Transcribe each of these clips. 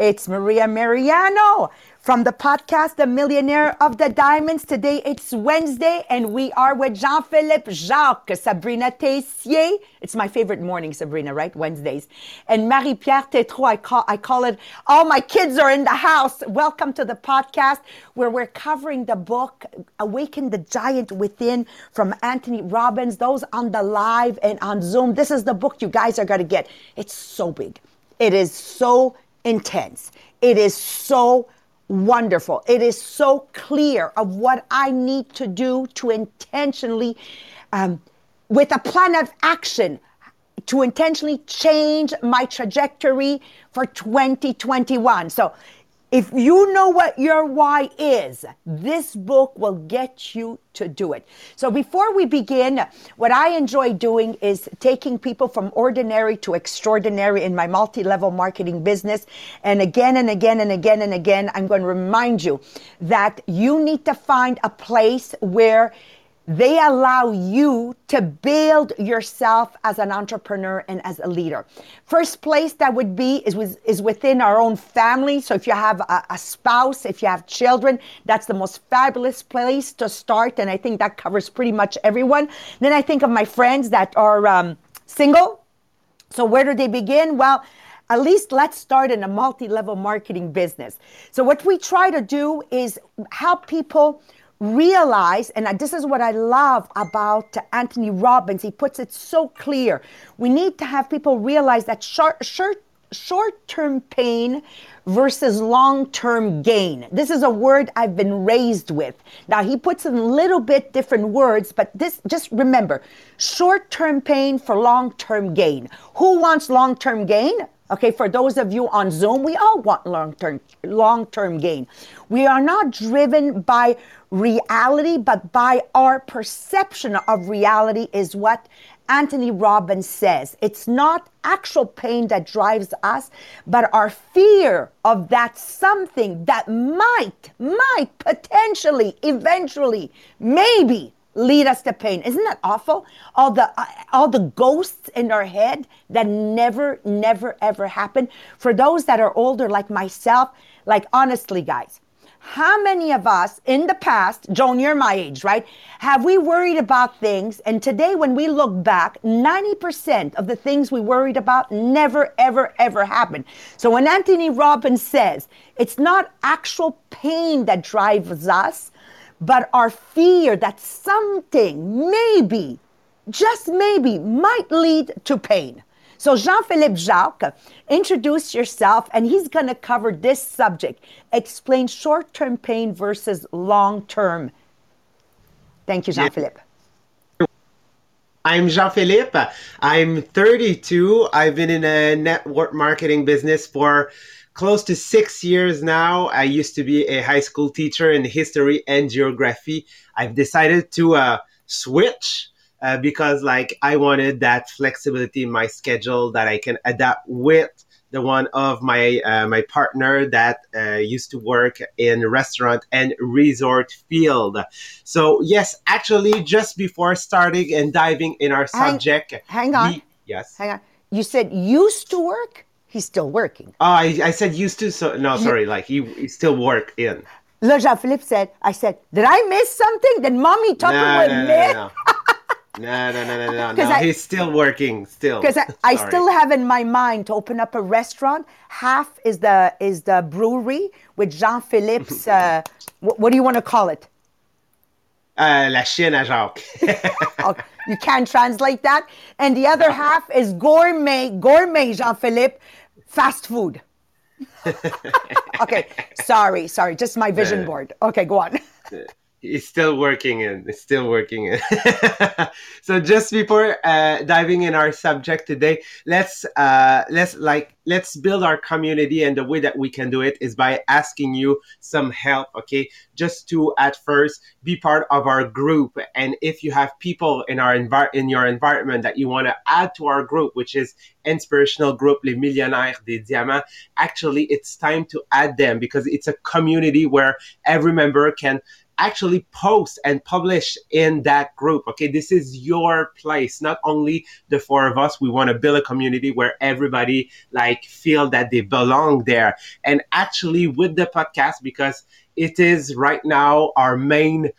It's Maria Meriano from the podcast, The Millionaire of the Diamonds. Today, it's Wednesday, and we are with Jean-Philippe Jacques, Sabrina Tessier. It's my favorite morning, Sabrina, right? Wednesdays. And Marie-Pier Tétreault, I call it, all my kids are in the house. Welcome to the podcast where we're covering the book, Awaken the Giant Within from Anthony Robbins. Those on the live and on Zoom, this is the book you guys are going to get. It's so big. It is so intense. It is so wonderful. It is so clear of what I need to do to intentionally, with a plan of action, to intentionally change my trajectory for 2021. So if you know what your why is, this book will get you to do it. So before we begin, what I enjoy doing is taking people from ordinary to extraordinary in my multi-level marketing business. And again, I'm going to remind you that you need to find a place where they allow you to build yourself as an entrepreneur and as a leader. First place that would be is within our own family. So if you have a spouse, if you have children, that's the most fabulous place to start. And I think that covers pretty much everyone. Then I think of my friends that are single. So where do they begin? Well, at least let's start in a multi-level marketing business. So what we try to do is help people realize, and this is what I love about Anthony Robbins, he puts it so clear. We need to have people realize that short-term pain versus long-term gain. This is a word I've been raised with. Now, he puts in a little bit different words, but this, just remember, short-term pain for long-term gain. Who wants long-term gain? Okay, for those of you on Zoom, we all want long-term gain. We are not driven by reality, but by our perception of reality is what Anthony Robbins says. It's not actual pain that drives us, but our fear of that something that might potentially, eventually, maybe lead us to pain. Isn't that awful? All the ghosts in our head that never happen. For those that are older like myself, like honestly, guys, how many of us in the past, Joan, you're my age, right? Have we worried about things? And today when we look back, 90% of the things we worried about never happened. So when Anthony Robbins says, it's not actual pain that drives us, but our fear that something maybe, just maybe, might lead to pain. So Jean-Philippe Jacques, introduce yourself, and he's going to cover this subject. Explain short-term pain versus long-term. Thank you, Jean-Philippe. I'm Jean-Philippe. I'm 32. I've been in a network marketing business for close to 6 years now. I used to be a high school teacher in history and geography. I've decided to switch because like I wanted that flexibility in my schedule that I can adapt with the one of my my partner that used to work in restaurant and resort field. So yes, actually just before starting and diving in our subject. Hang on. You said used to work? He's still working. Oh, I said used to, so no, sorry, like he still work in. Le Jean-Philippe said, did I miss something? Did Mommy Tucker miss? No. Because he's still working, still. Because I still have in my mind to open up a restaurant. Half is the brewery with Jean-Philippe's, what do you want to call it? La chienne à Jacques. Okay. You can translate that. And the other half is gourmet Jean-Philippe, fast food. Okay, sorry, just my vision board. Okay, go on. It's still working in. So just before diving in our subject today, let's build our community, and the way that we can do it is by asking you some help, okay? Just to, at first, be part of our group. And if you have people in our in your environment that you want to add to our group, which is inspirational group, Les Millionaires des Diamants, actually, it's time to add them because it's a community where every member can actually post and publish in that group. Okay, this is your place. Not only the four of us, we want to build a community where everybody like feel that they belong there. And actually with the podcast, because it is right now our main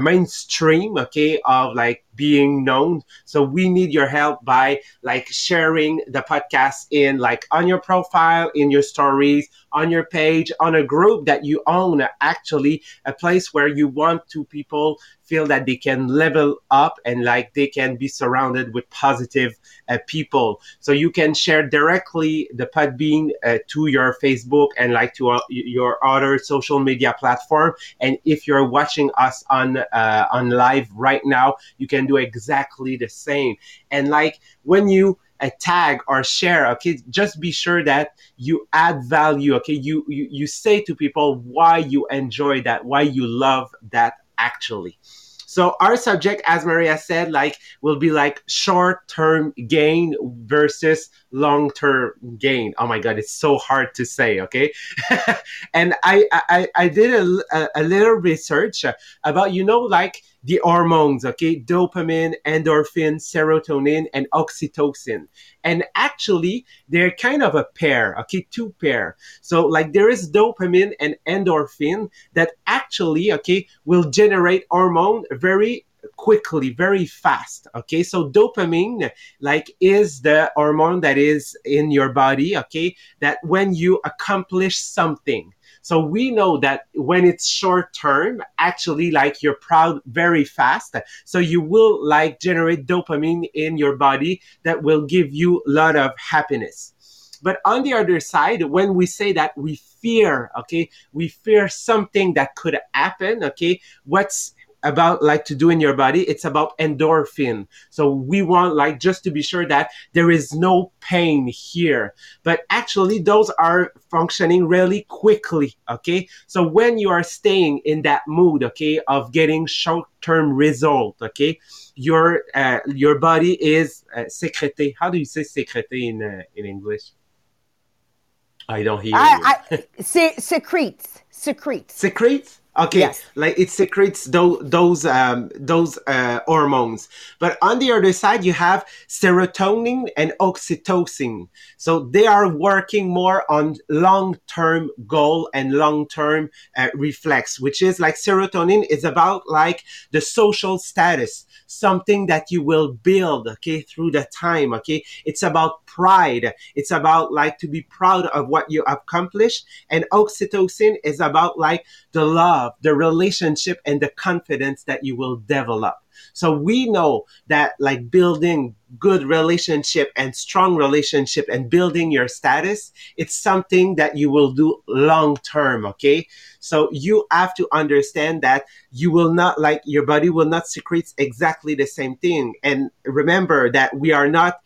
mainstream, okay, of like being known. So we need your help by like sharing the podcast in like on your profile, in your stories, on your page, on a group that you own, actually a place where you want to people feel that they can level up and like they can be surrounded with positive people. So you can share directly the Podbean to your Facebook and like to your other social media platform. And if you're watching us on live right now, you can do exactly the same. And like when you tag or share, okay, just be sure that you add value, okay? You say to people why you enjoy that, why you love that actually. So our subject, as Maria said, like will be like short-term gain versus long-term gain. Oh my God, it's so hard to say, okay? And I did a little research about, you know, like the hormones, okay? Dopamine, endorphin, serotonin, and oxytocin. And actually, they're kind of a pair, okay? Two pair. So like there is dopamine and endorphin that actually, okay, will generate hormone very quickly, very fast, okay? So dopamine, like, is the hormone that is in your body, okay, that when you accomplish something. So we know that when it's short term, actually, like, you're proud very fast. So you will, like, generate dopamine in your body that will give you a lot of happiness. But on the other side, when we say that we fear, okay, we fear something that could happen, okay, what's about like to do in your body, it's about endorphin. So we want like just to be sure that there is no pain here. But actually those are functioning really quickly, okay? So when you are staying in that mood, okay, of getting short-term result, okay, your body is sécrété. How do you say sécrété in English? I don't hear you. Secretes. Okay, yes. Like it secretes those hormones. But on the other side, you have serotonin and oxytocin. So they are working more on long-term goal and long-term reflex, which is like serotonin is about like the social status, something that you will build, okay, through the time, okay. It's about pride. It's about like to be proud of what you accomplished. And oxytocin is about like the love, the relationship, and the confidence that you will develop. So we know that like building good relationship and strong relationship and building your status, it's something that you will do long term, okay? So you have to understand that you will not like your body will not secrete exactly the same thing. And remember that we are not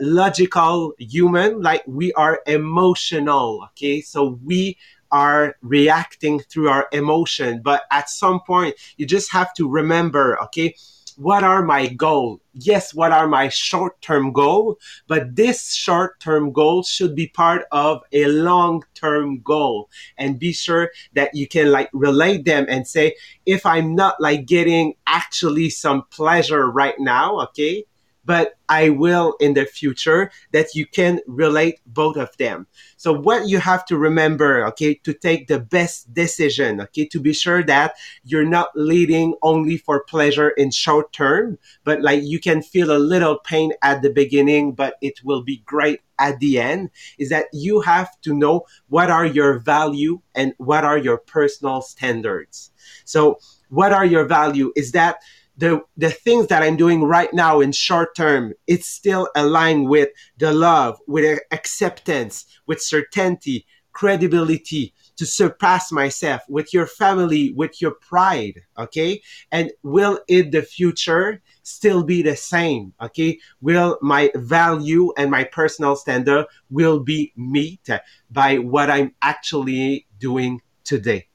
logical human, like we are emotional, okay? So we are reacting through our emotion. But at some point, you just have to remember, okay, what are my goals? Yes, what are my short-term goals? But this short-term goal should be part of a long-term goal. And be sure that you can like relate them and say, if I'm not like getting actually some pleasure right now, okay, but I will in the future, that you can relate both of them. So what you have to remember, okay, to take the best decision, okay, to be sure that you're not leading only for pleasure in short term, but like you can feel a little pain at the beginning, but it will be great at the end, is that you have to know what are your value and what are your personal standards. So what are your value is that the things that I'm doing right now in short term, it's still aligned with the love, with acceptance, with certainty, credibility, to surpass myself, with your family, with your pride, okay? And will it the future still be the same, okay? Will my value and my personal standard will be met by what I'm actually doing today?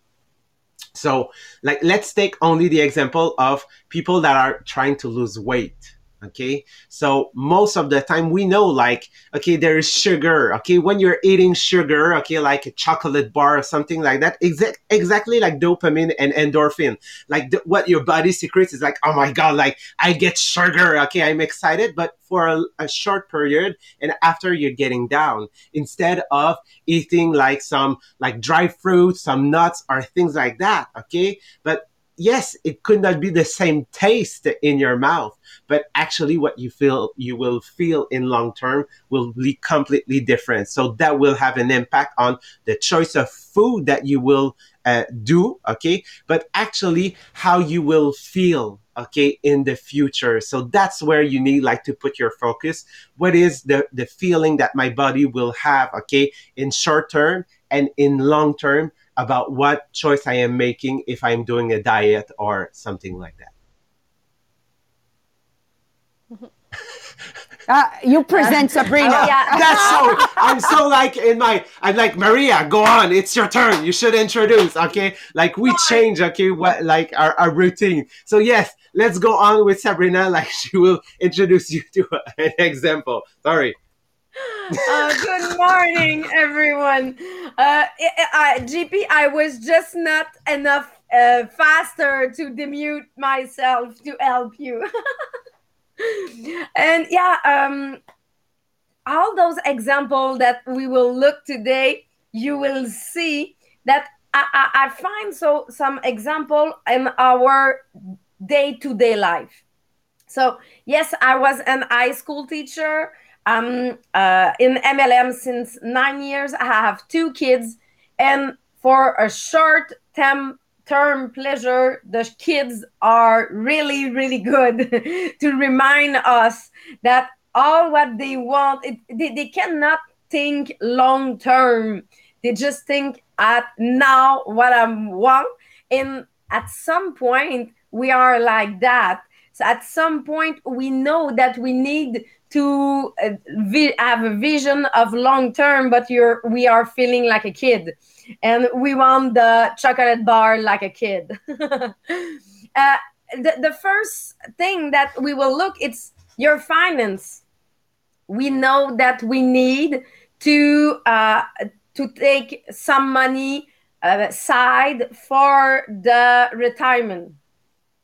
So, like, let's take only the example of people that are trying to lose weight, Okay. So most of the time we know, like, okay, there is sugar. Okay. When you're eating sugar, okay, like a chocolate bar or something like that, exactly like dopamine and endorphin, like what your body secretes is like, oh my God, like I get sugar. Okay. I'm excited, but for a short period. And after you're getting down, instead of eating like some, like dry fruit, some nuts or things like that. Okay. But yes, it could not be the same taste in your mouth, but actually what you feel, you will feel in long term will be completely different. So that will have an impact on the choice of food that you will do, okay? But actually how you will feel, okay, in the future. So that's where you need like to put your focus. What is the feeling that my body will have, okay, in short term and in long term, about what choice I am making if I'm doing a diet or something like that. You present, Sabrina. Oh, yeah. That's so, I'm so like I'm like, Maria, go on, it's your turn. You should introduce, okay? Like we change, okay, what like our routine. So yes, let's go on with Sabrina. Like she will introduce you to an example. Sorry. Good morning, everyone. GP, I was just not enough faster to demute myself to help you. And yeah, all those examples that we will look today, you will see that I find so some example in our day-to-day life. So yes, I was an high school teacher. I'm in MLM since 9 years. I have 2 kids. And for a short-term pleasure, the kids are really, really good to remind us that all what they want, they cannot think long-term. They just think at now what I want. And at some point, we are like that. So at some point, we know that we need to have a vision of long term, but we are feeling like a kid, and we want the chocolate bar like a kid. The first thing that we will look, it's your finance. We know that we need to take some money aside for the retirement.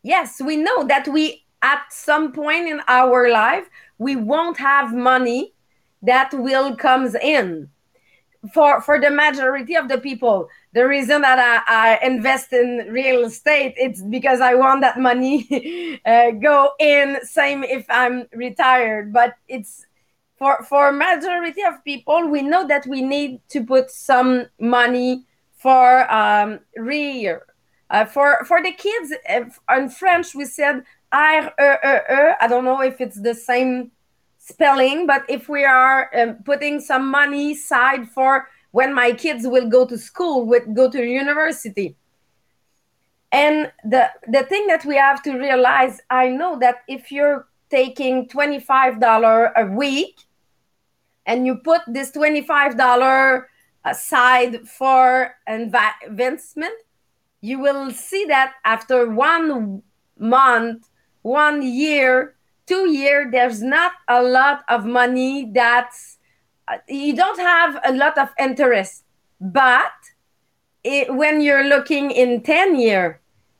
Yes, we know that we at some point in our life we won't have money that will comes in. For the majority of the people, the reason that I invest in real estate, it's because I want that money go in, same if I'm retired. But it's for majority of people, we know that we need to put some money for rear. For the kids, in French, we said R-E-E-E. I don't know if it's the same spelling, but if we are putting some money aside for when my kids will go to school, will go to university. And the thing that we have to realize, I know that if you're taking $25 a week and you put this $25 aside for investment, you will see that after 1 month, 1 year, 2 years, there's not a lot of money that's, you don't have a lot of interest. But when you're looking in 10 years,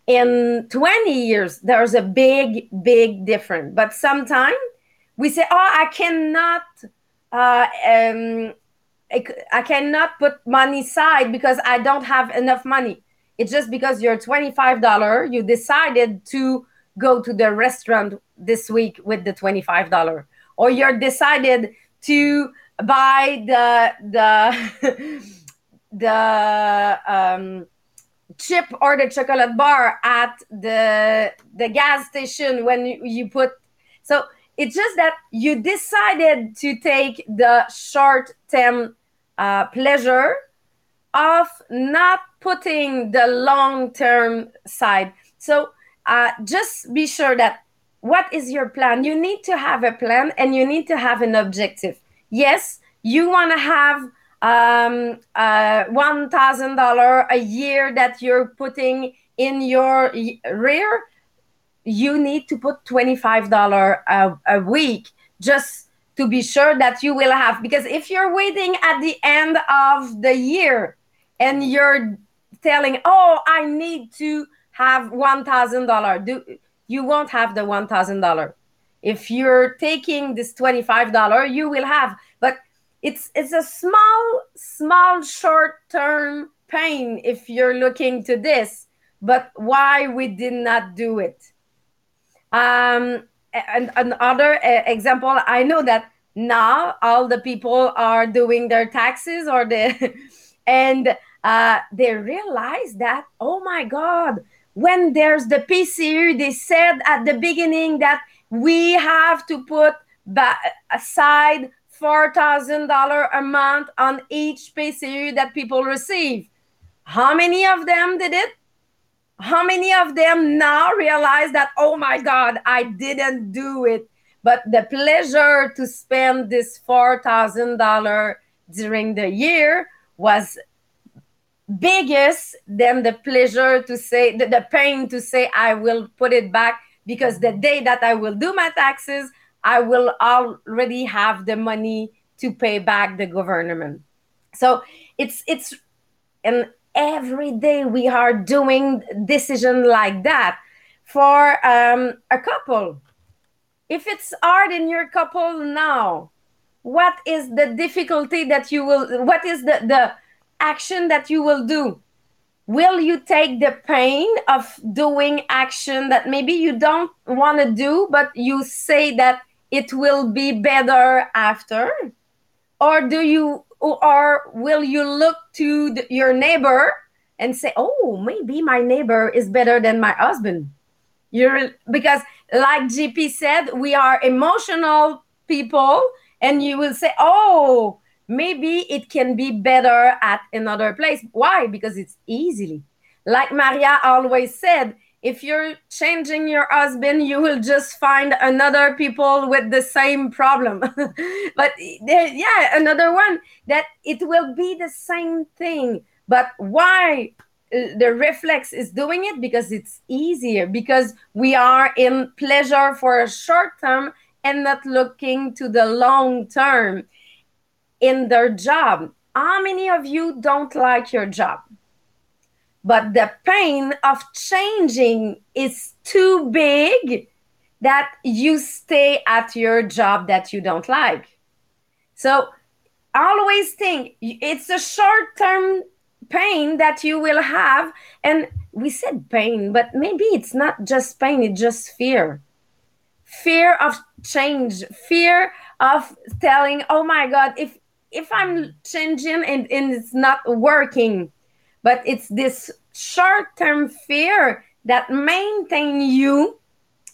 in 20 years, there's a big, big difference. But sometimes we say, oh, I cannot put money aside because I don't have enough money. It's just because you're $25, you decided to go to the restaurant this week with the $25, or you're decided to buy the chip or the chocolate bar at the gas station when you put. So it's just that you decided to take the short-term pleasure of not putting the long-term side. So just be sure that what is your plan? You need to have a plan and you need to have an objective. Yes, you want to have $1,000 a year that you're putting in your rear. you need to put $25 a week just to be sure that you will have. Because if you're waiting at the end of the year and you're telling, oh, I need to have $1,000, you won't have the $1,000. If you're taking this $25, you will have. But it's a small short-term pain if you're looking to this, but why we did not do it. And another example, I know that now all the people are doing their taxes or they realize that, oh my God, when there's the PCU, they said at the beginning that we have to put aside $4,000 a month on each PCU that people receive. How many of them did it? How many of them now realize that, oh my God, I didn't do it? But the pleasure to spend this $4,000 during the year was biggest than the pleasure to say, the pain to say, I will put it back, because the day that I will do my taxes, I will already have the money to pay back the government. So it's and every day we are doing decision like that for a couple. If it's hard in your couple now, what is the difficulty that you will? What is the action that you will do? Will you take the pain of doing action that maybe you don't want to do, but you say that it will be better after? Or will you look to your neighbor and say, oh, maybe my neighbor is better than my husband? Because like GP said, we are emotional people, and you will say, oh, maybe it can be better at another place. Why? Because it's easily. Like Maria always said, if you're changing your husband, you will just find another people with the same problem. But yeah, another one that it will be the same thing. But why the reflex is doing it? Because it's easier, because we are in pleasure for a short term and not looking to the long term. In their job, how many of you don't like your job? But the pain of changing is too big that you stay at your job that you don't like. So always think it's a short-term pain that you will have. And we said pain, but maybe it's not just pain, it's just fear. Fear of change, fear of telling, oh my God, if I'm changing and it's not working. But it's this short-term fear that maintains you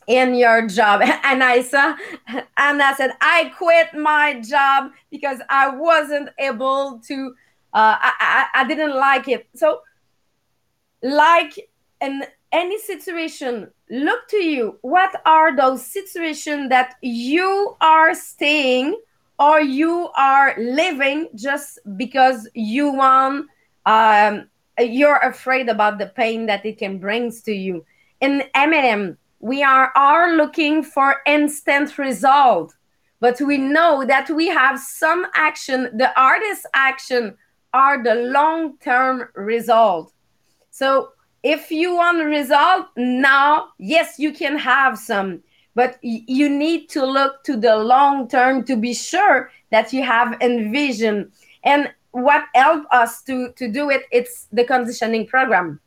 in your job. And I saw Anna said, I quit my job because I wasn't able to, I didn't like it. So like in any situation, look to you. What are those situations that you are staying or you are living just because you want, you're afraid about the pain that it can bring to you? In M&M, we are looking for instant result, but we know that we have some action. The hardest action are the long-term result. So if you want a result now, yes, you can have some, but you need to look to the long term to be sure that you have envision. And what helped us to do it, it's the conditioning program.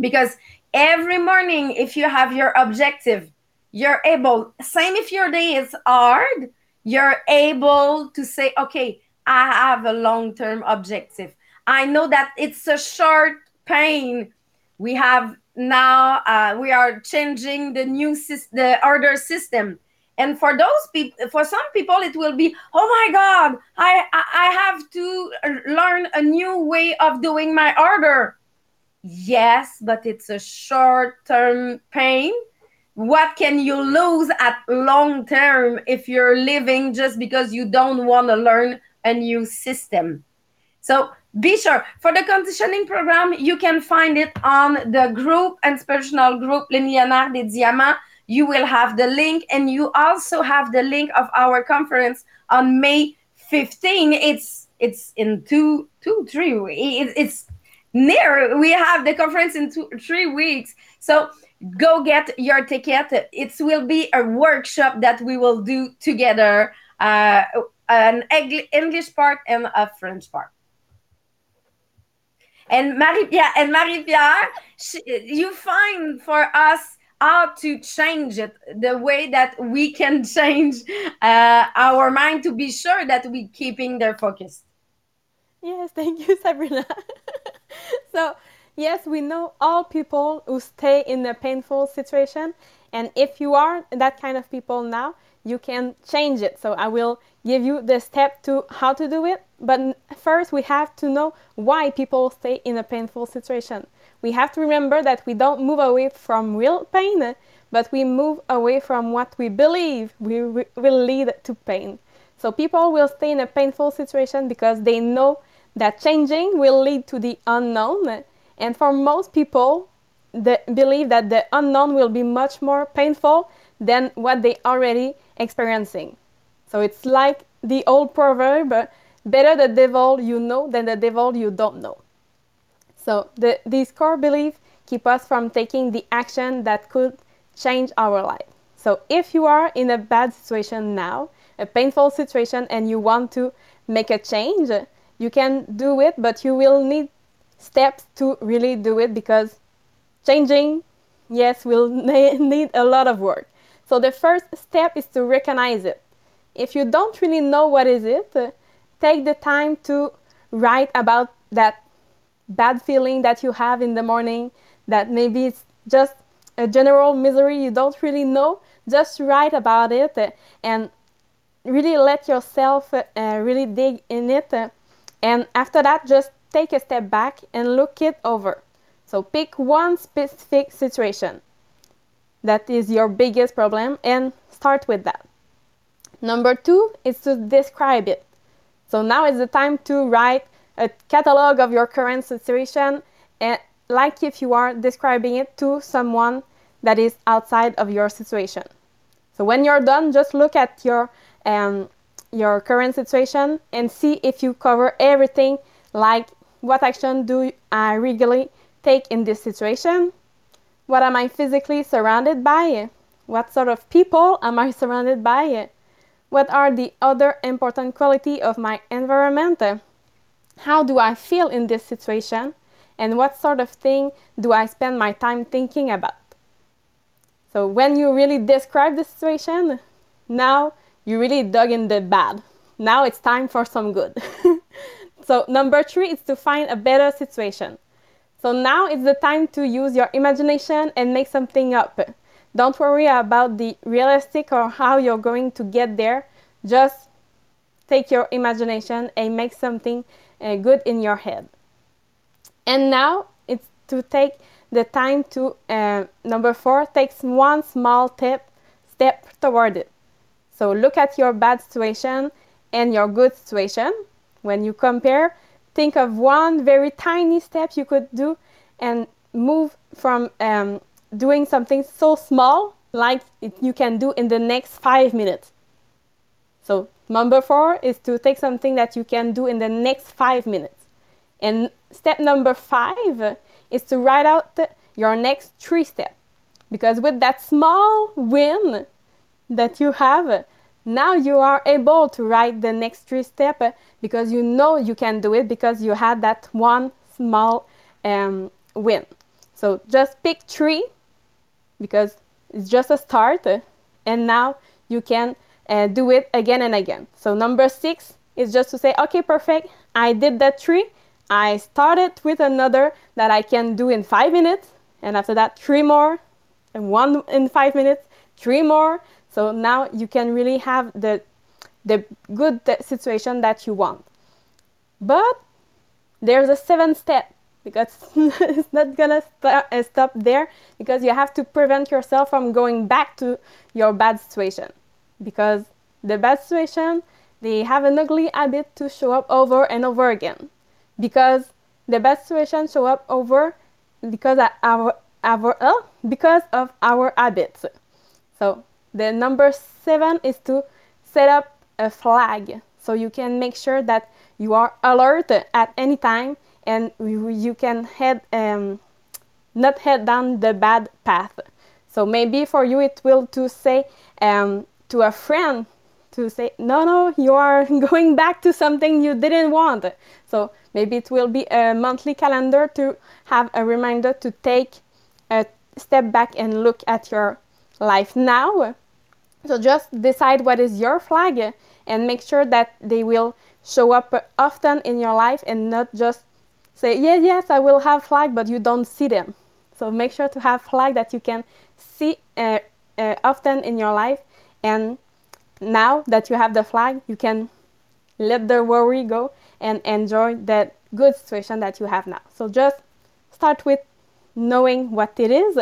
Because every morning, if you have your objective, you're able, same if your day is hard, you're able to say, okay, I have a long-term objective. I know that it's a short pain. We have now, we are changing the new the order system. And for those people, for some people, it will be, oh my God, I have to learn a new way of doing my order. Yes, but it's a short-term pain. What can you lose at long-term if you're living just because you don't want to learn a new system? So be sure, for the conditioning program, you can find it on the group, inspirational group, Les Millionaires des Diamants. you will have the link, and you also have the link of our conference on May 15. It's in two, three weeks. It's near. We have the conference in 3 weeks. So go get your ticket. It will be a workshop that we will do together, an English part and a French part. And Marie-Pierre, you find for us how to change it, the way that we can change our mind to be sure that we're keeping their focus. Yes, thank you, Sabrina. So, yes, we know all people who stay in a painful situation. And if you are that kind of people now, you can change it. So I will give you the step to how to do it. But first, we have to know why people stay in a painful situation. We have to remember that we don't move away from real pain, but we move away from what we believe will lead to pain. So people will stay in a painful situation because they know that changing will lead to the unknown. And for most people, they believe that the unknown will be much more painful than what they already experiencing. So it's like the old proverb, better the devil you know than the devil you don't know. So these core beliefs keep us from taking the action that could change our life. So if you are in a bad situation now, a painful situation, and you want to make a change, you can do it, but you will need steps to really do it, because changing, yes, will need a lot of work. So the first step is to recognize it. If you don't really know what is it, take the time to write about that bad feeling that you have in the morning, that maybe it's just a general misery you don't really know. Just write about it and really let yourself really dig in it. And after that, just take a step back and look it over. So pick one specific situation that is your biggest problem and start with that. Number two is to describe it. So now is the time to write a catalog of your current situation, and like if you are describing it to someone that is outside of your situation. So when you're done, just look at your current situation and see if you cover everything, like what action do I regularly take in this situation? What am I physically surrounded by? What sort of people am I surrounded by? What are the other important qualities of my environment? How do I feel in this situation? And what sort of thing do I spend my time thinking about? So when you really describe the situation, now you really dug in the bad. Now it's time for some good. So number three is to find a better situation. So now it's the time to use your imagination and make something up. Don't worry about the realistic or how you're going to get there. Just take your imagination and make something good in your head. And now it's to take the time to, number four, take one small step toward it. So look at your bad situation and your good situation. When you compare, think of one very tiny step you could do and move from doing something so small, like you can do in the next 5 minutes. So number four is to take something that you can do in the next 5 minutes. And step number five is to write out your next three steps. Because with that small win that you have, now you are able to write the next three steps because you know you can do it because you had that one small win. So just pick three because it's just a start, and now you can do it again and again. So number six is just to say, okay, perfect, I did that three. I started with another that I can do in 5 minutes, and after that, three more, and one in 5 minutes, three more. So now you can really have the good situation that you want. But there's a seventh step, because it's not going to stop there, because you have to prevent yourself from going back to your bad situation. Because the bad situation, they have an ugly habit to show up over and over again. Because the bad situation show up over because of our habits. So the number 7 is to set up a flag so you can make sure that you are alert at any time and you can not head down the bad path. So maybe for you it will to say to a friend to say, no, you are going back to something you didn't want. So maybe it will be a monthly calendar to have a reminder to take a step back and look at your life now. So just decide what is your flag and make sure that they will show up often in your life and not just say, yes, I will have flag, but you don't see them. So make sure to have flag that you can see often in your life. And now that you have the flag, you can let the worry go and enjoy that good situation that you have now. So just start with knowing what it is.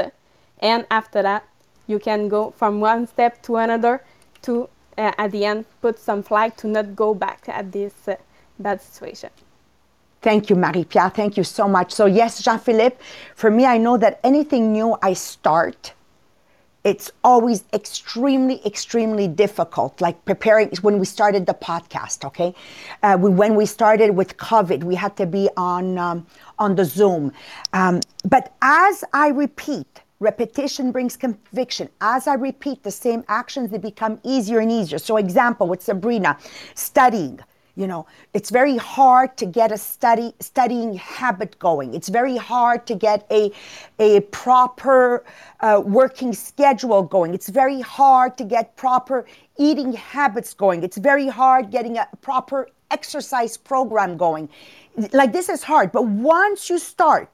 And after that, you can go from one step to another to, at the end, put some flag to not go back at this bad situation. Thank you, Marie-Pierre. Thank you so much. So yes, Jean-Philippe, for me, I know that anything new I start, it's always extremely, extremely difficult. Like preparing when we started the podcast, okay? When we started with COVID, we had to be on the Zoom. But as I repeat, repetition brings conviction. As I repeat the same actions, they become easier and easier. So example, with Sabrina, studying. You know, it's very hard to get a studying habit going. It's very hard to get a proper working schedule going. It's very hard to get proper eating habits going. It's very hard getting a proper exercise program going. Like, this is hard, but once you start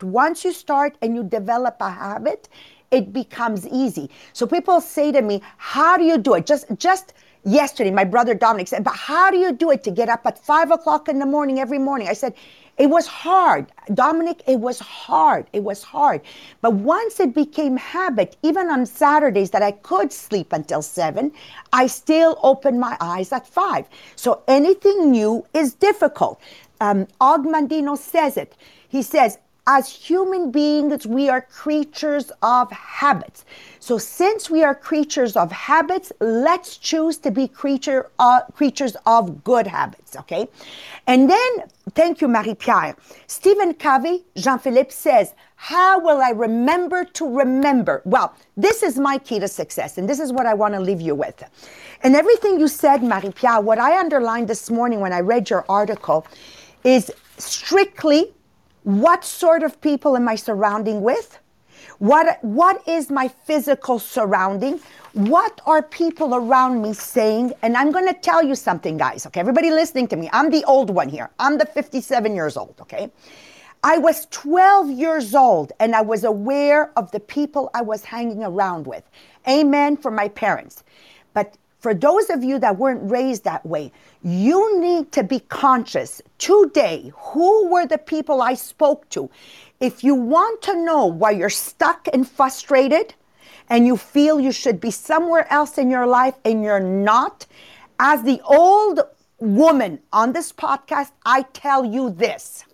and you develop a habit, it becomes easy. So people say to me, how do you do it? Just yesterday, my brother Dominic said, but how do you do it to get up at 5:00 in the morning every morning? I said, it was hard. Dominic, it was hard. But once it became habit, even on Saturdays that I could sleep until 7, I still opened my eyes at 5. So anything new is difficult. Og Mandino says it. He says, as human beings, we are creatures of habits. So since we are creatures of habits, let's choose to be creatures of good habits, okay? And then, thank you, Marie-Pierre. Stephen Covey, Jean-Philippe, says, how will I remember to remember? Well, this is my key to success, and this is what I want to leave you with. And everything you said, Marie-Pierre, what I underlined this morning when I read your article is strictly, what sort of people am I surrounding with? What is my physical surrounding? What are people around me saying? And I'm going to tell you something, guys, okay? Everybody listening to me. I'm the old one here. I'm the 57 years old, okay? I was 12 years old, and I was aware of the people I was hanging around with. Amen for my parents. But for those of you that weren't raised that way, you need to be conscious today. Who were the people I spoke to? If you want to know why you're stuck and frustrated and you feel you should be somewhere else in your life and you're not, as the old woman on this podcast, I tell you this.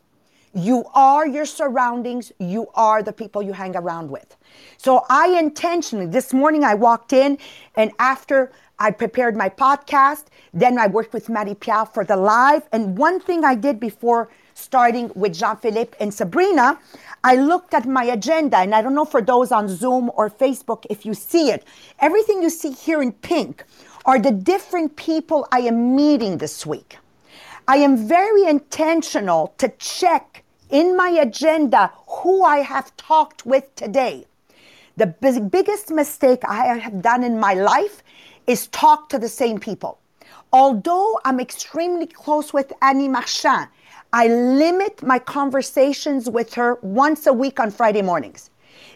You are your surroundings. You are the people you hang around with. So I intentionally, this morning I walked in, and after I prepared my podcast, then I worked with Marie-Pierre for the live. And one thing I did before starting with Jean-Philippe and Sabrina, I looked at my agenda, and I don't know for those on Zoom or Facebook if you see it. Everything you see here in pink are the different people I am meeting this week. I am very intentional to check in my agenda who I have talked with today. The biggest mistake I have done in my life is talk to the same people. Although I'm extremely close with Annie Marchand, I limit my conversations with her once a week on Friday mornings.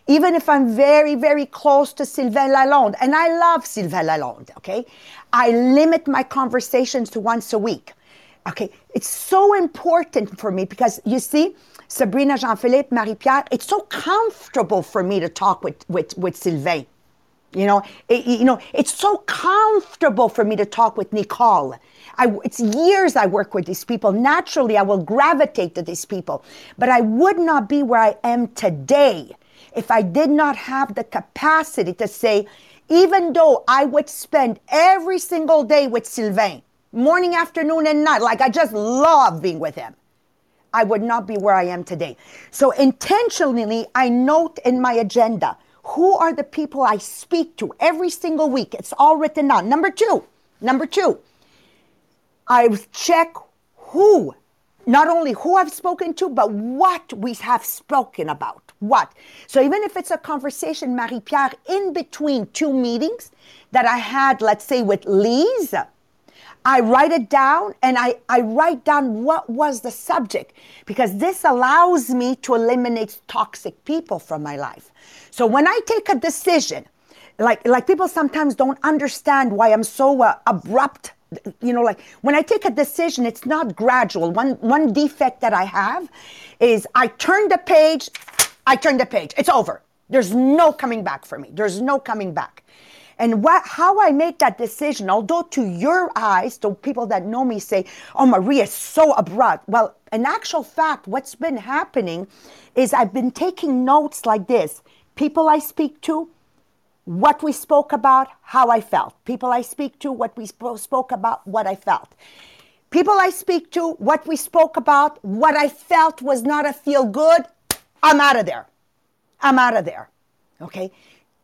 Even if I'm very, very close to Sylvain Lalonde, and I love Sylvain Lalonde, okay? I limit my conversations to once a week, okay? It's so important for me because, you see, Sabrina, Jean-Philippe, Marie-Pierre, it's so comfortable for me to talk with Sylvain. You know, it's so comfortable for me to talk with Nicole. It's years I work with these people. Naturally, I will gravitate to these people. But I would not be where I am today if I did not have the capacity to say, Even though I would spend every single day with Sylvain, morning, afternoon, and night, like I just love being with him, I would not be where I am today. So intentionally, I note in my agenda, who are the people I speak to every single week? It's all written down. Number two, I check who, not only who I've spoken to, but what we have spoken about. What? So even if it's a conversation, Marie-Pierre, in between two meetings that I had, let's say with Lise, I write it down, and I write down what was the subject, because this allows me to eliminate toxic people from my life. So when I take a decision, like people sometimes don't understand why I'm so abrupt, you know, like when I take a decision, it's not gradual. One defect that I have is I turn the page. It's over. There's no coming back for me. There's no coming back. And how I make that decision, although to your eyes, to people that know me say, oh, Maria is so abrupt. Well, in actual fact, what's been happening is I've been taking notes like this. People I speak to, what we spoke about, how I felt. People I speak to, what we spoke about, what I felt. People I speak to, what we spoke about, what I felt was not a feel good. I'm out of there. Okay?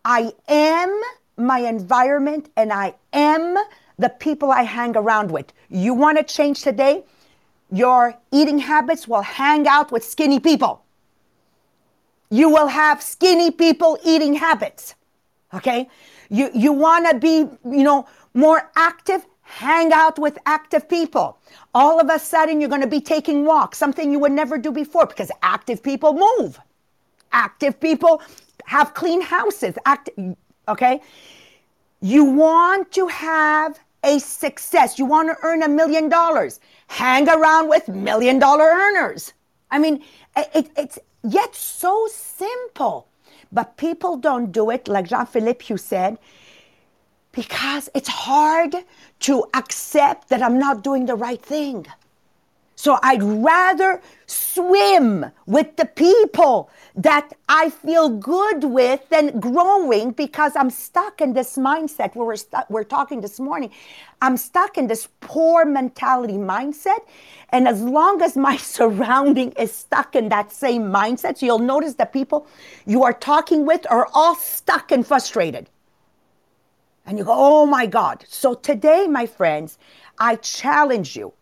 I am my environment, and I am the people I hang around with. You want to change today? Your eating habits will hang out with skinny people. You will have skinny people eating habits, okay? You want to be, you know, more active? Hang out with active people. All of a sudden, you're going to be taking walks, something you would never do before, because active people move. Active people have clean houses. Okay? You want to have a success. You want to earn $1 million. Hang around with $1 million earners. I mean, it's yet so simple. But people don't do it, like Jean-Philippe, you said, because it's hard to accept that I'm not doing the right thing. So I'd rather swim with the people that I feel good with than growing, because I'm stuck in this mindset. We're talking this morning. I'm stuck in this poor mentality mindset. And as long as my surrounding is stuck in that same mindset, so you'll notice the people you are talking with are all stuck and frustrated. And you go, oh my God. So today, my friends, I challenge you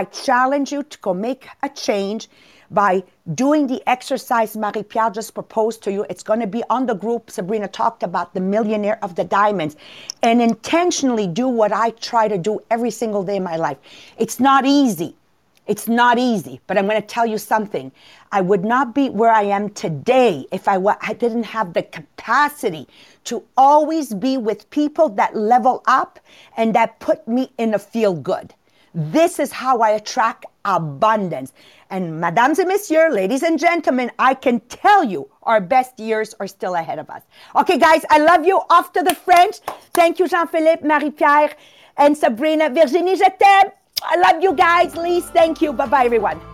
to go make a change by doing the exercise Marie-Pierre just proposed to you. It's going to be on the group. Sabrina talked about the Millionaire of the Diamonds, and intentionally do what I try to do every single day in my life. It's not easy, but I'm going to tell you something. I would not be where I am today if I didn't have the capacity to always be with people that level up and that put me in a feel good. This is how I attract abundance. And mesdames et messieurs, ladies and gentlemen, I can tell you our best years are still ahead of us. Okay, guys, I love you. Off to the French. Thank you, Jean-Philippe, Marie-Pierre, and Sabrina. Virginie, je t'aime. I love you guys. Lise, thank you. Bye-bye, everyone.